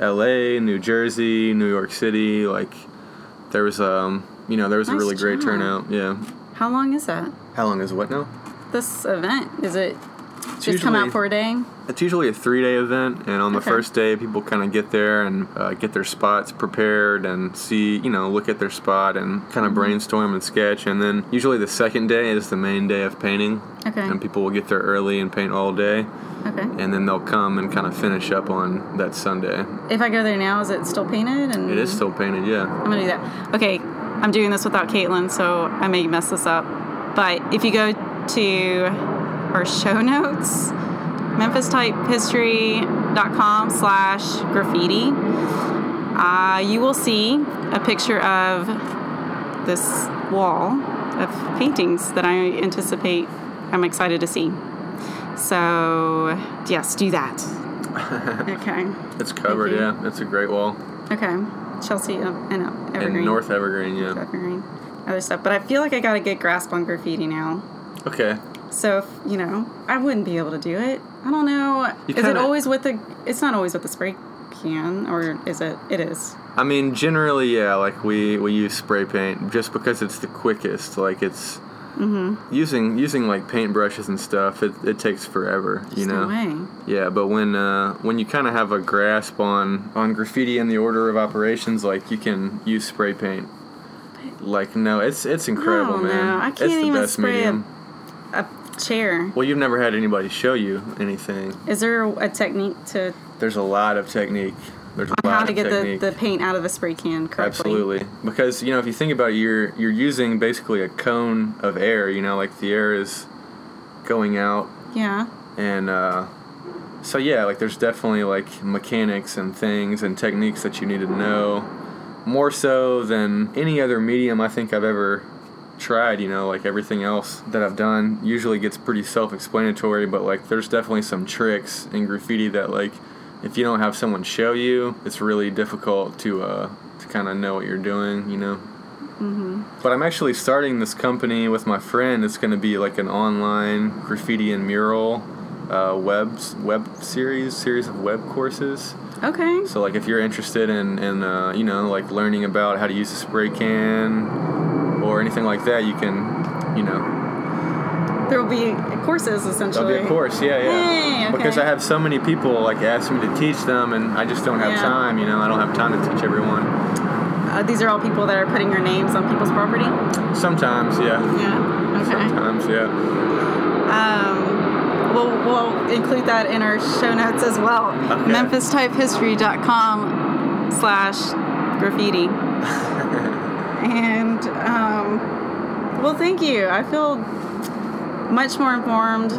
L.A., New Jersey, New York City. Like, there was, you know, there was nice a really great turnout. Yeah. How long is that? How long is what now? This event. Is it just come out for a day? It's usually a 3-day event, and on the first day, people kind of get there and get their spots prepared and see, you know, look at their spot and kind of brainstorm and sketch. And then usually the second day is the main day of painting. Okay. And people will get there early and paint all day. Okay. And then they'll come and kind of finish up on that Sunday. If I go there now, is it still painted? And it is still painted, yeah. I'm going to do that. Okay, I'm doing this without Caitlin, so I may mess this up. But if you go to our show notes, memphistypehistory.com/graffiti. you will see a picture of this wall of paintings that I anticipate I'm excited to see. So, yes, do that. Okay. It's covered, yeah. It's a great wall. Okay. Chelsea and Evergreen. And North Evergreen, yeah. North Evergreen. Other stuff. But I feel like I got a good grasp on graffiti now. Okay. So, if, you know, I wouldn't be able to do it. I don't know. It's not always with the spray can, or is it? It is. I mean, generally, yeah. Like, we use spray paint just because it's the quickest. Like, it's... Mm-hmm. Using like paintbrushes and stuff, it takes forever, you know. No way. Yeah, but when you kind of have a grasp on graffiti and the order of operations, like you can use spray paint. Like no, it's incredible, man. No, I can't even spray a chair. Well, you've never had anybody show you anything. Is there a technique to? There's a lot of technique. There's on how to get the paint out of a spray can correctly. Absolutely. Because, you know, if you think about it, you're using basically a cone of air, you know, like the air is going out. Yeah. And so, yeah, like there's definitely like mechanics and things and techniques that you need to know more so than any other medium I think I've ever tried, you know, like everything else that I've done usually gets pretty self-explanatory, but like there's definitely some tricks in graffiti that like if you don't have someone show you, it's really difficult to kind of know what you're doing, you know. Mm-hmm. But I'm actually starting this company with my friend. It's going to be like an online graffiti and mural web series of web courses. Okay. So like if you're interested in you know, like learning about how to use a spray can or anything like that, you can, you know. There will be courses, essentially. There'll be a course, yeah. Hey, okay. Because I have so many people, like, ask me to teach them, and I just don't have time, you know. I don't have time to teach everyone. These are all people that are putting your names on people's property? Sometimes, yeah. Yeah, okay. Sometimes, yeah. We'll include that in our show notes as well. Okay. MemphisTypeHistory.com/graffiti. And, well, thank you. I feel... much more informed.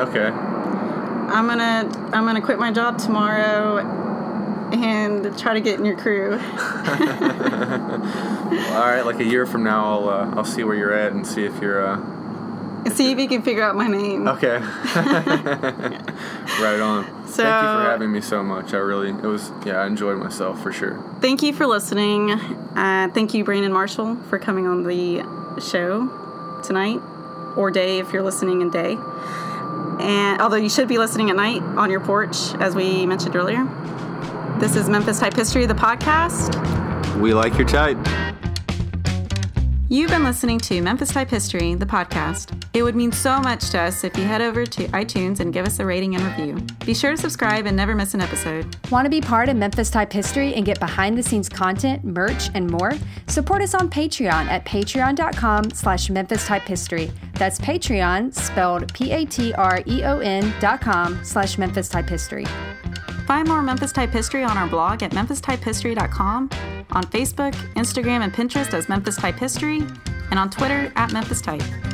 Okay. I'm gonna quit my job tomorrow and try to get in your crew. Well, all right, like a year from now, I'll see where you're at and see if you're. See if you can figure out my name. Okay. Right on. So, thank you for having me so much. I enjoyed myself for sure. Thank you for listening. Thank you, Brandon Marshall, for coming on the show tonight. Or day if you're listening in day. And although you should be listening at night on your porch, as we mentioned earlier. This is Memphis Type History, the podcast. We like your type. You've been listening to Memphis Type History, the podcast. It would mean so much to us if you head over to iTunes and give us a rating and review. Be sure to subscribe and never miss an episode. Want to be part of Memphis Type History and get behind-the-scenes content, merch, and more? Support us on Patreon at patreon.com/Memphis Type History. That's Patreon, spelled patreon.com/Memphis Type History. Find more Memphis Type History on our blog at memphistypehistory.com, on Facebook, Instagram, and Pinterest as Memphis Type History, and on Twitter at Memphis Type.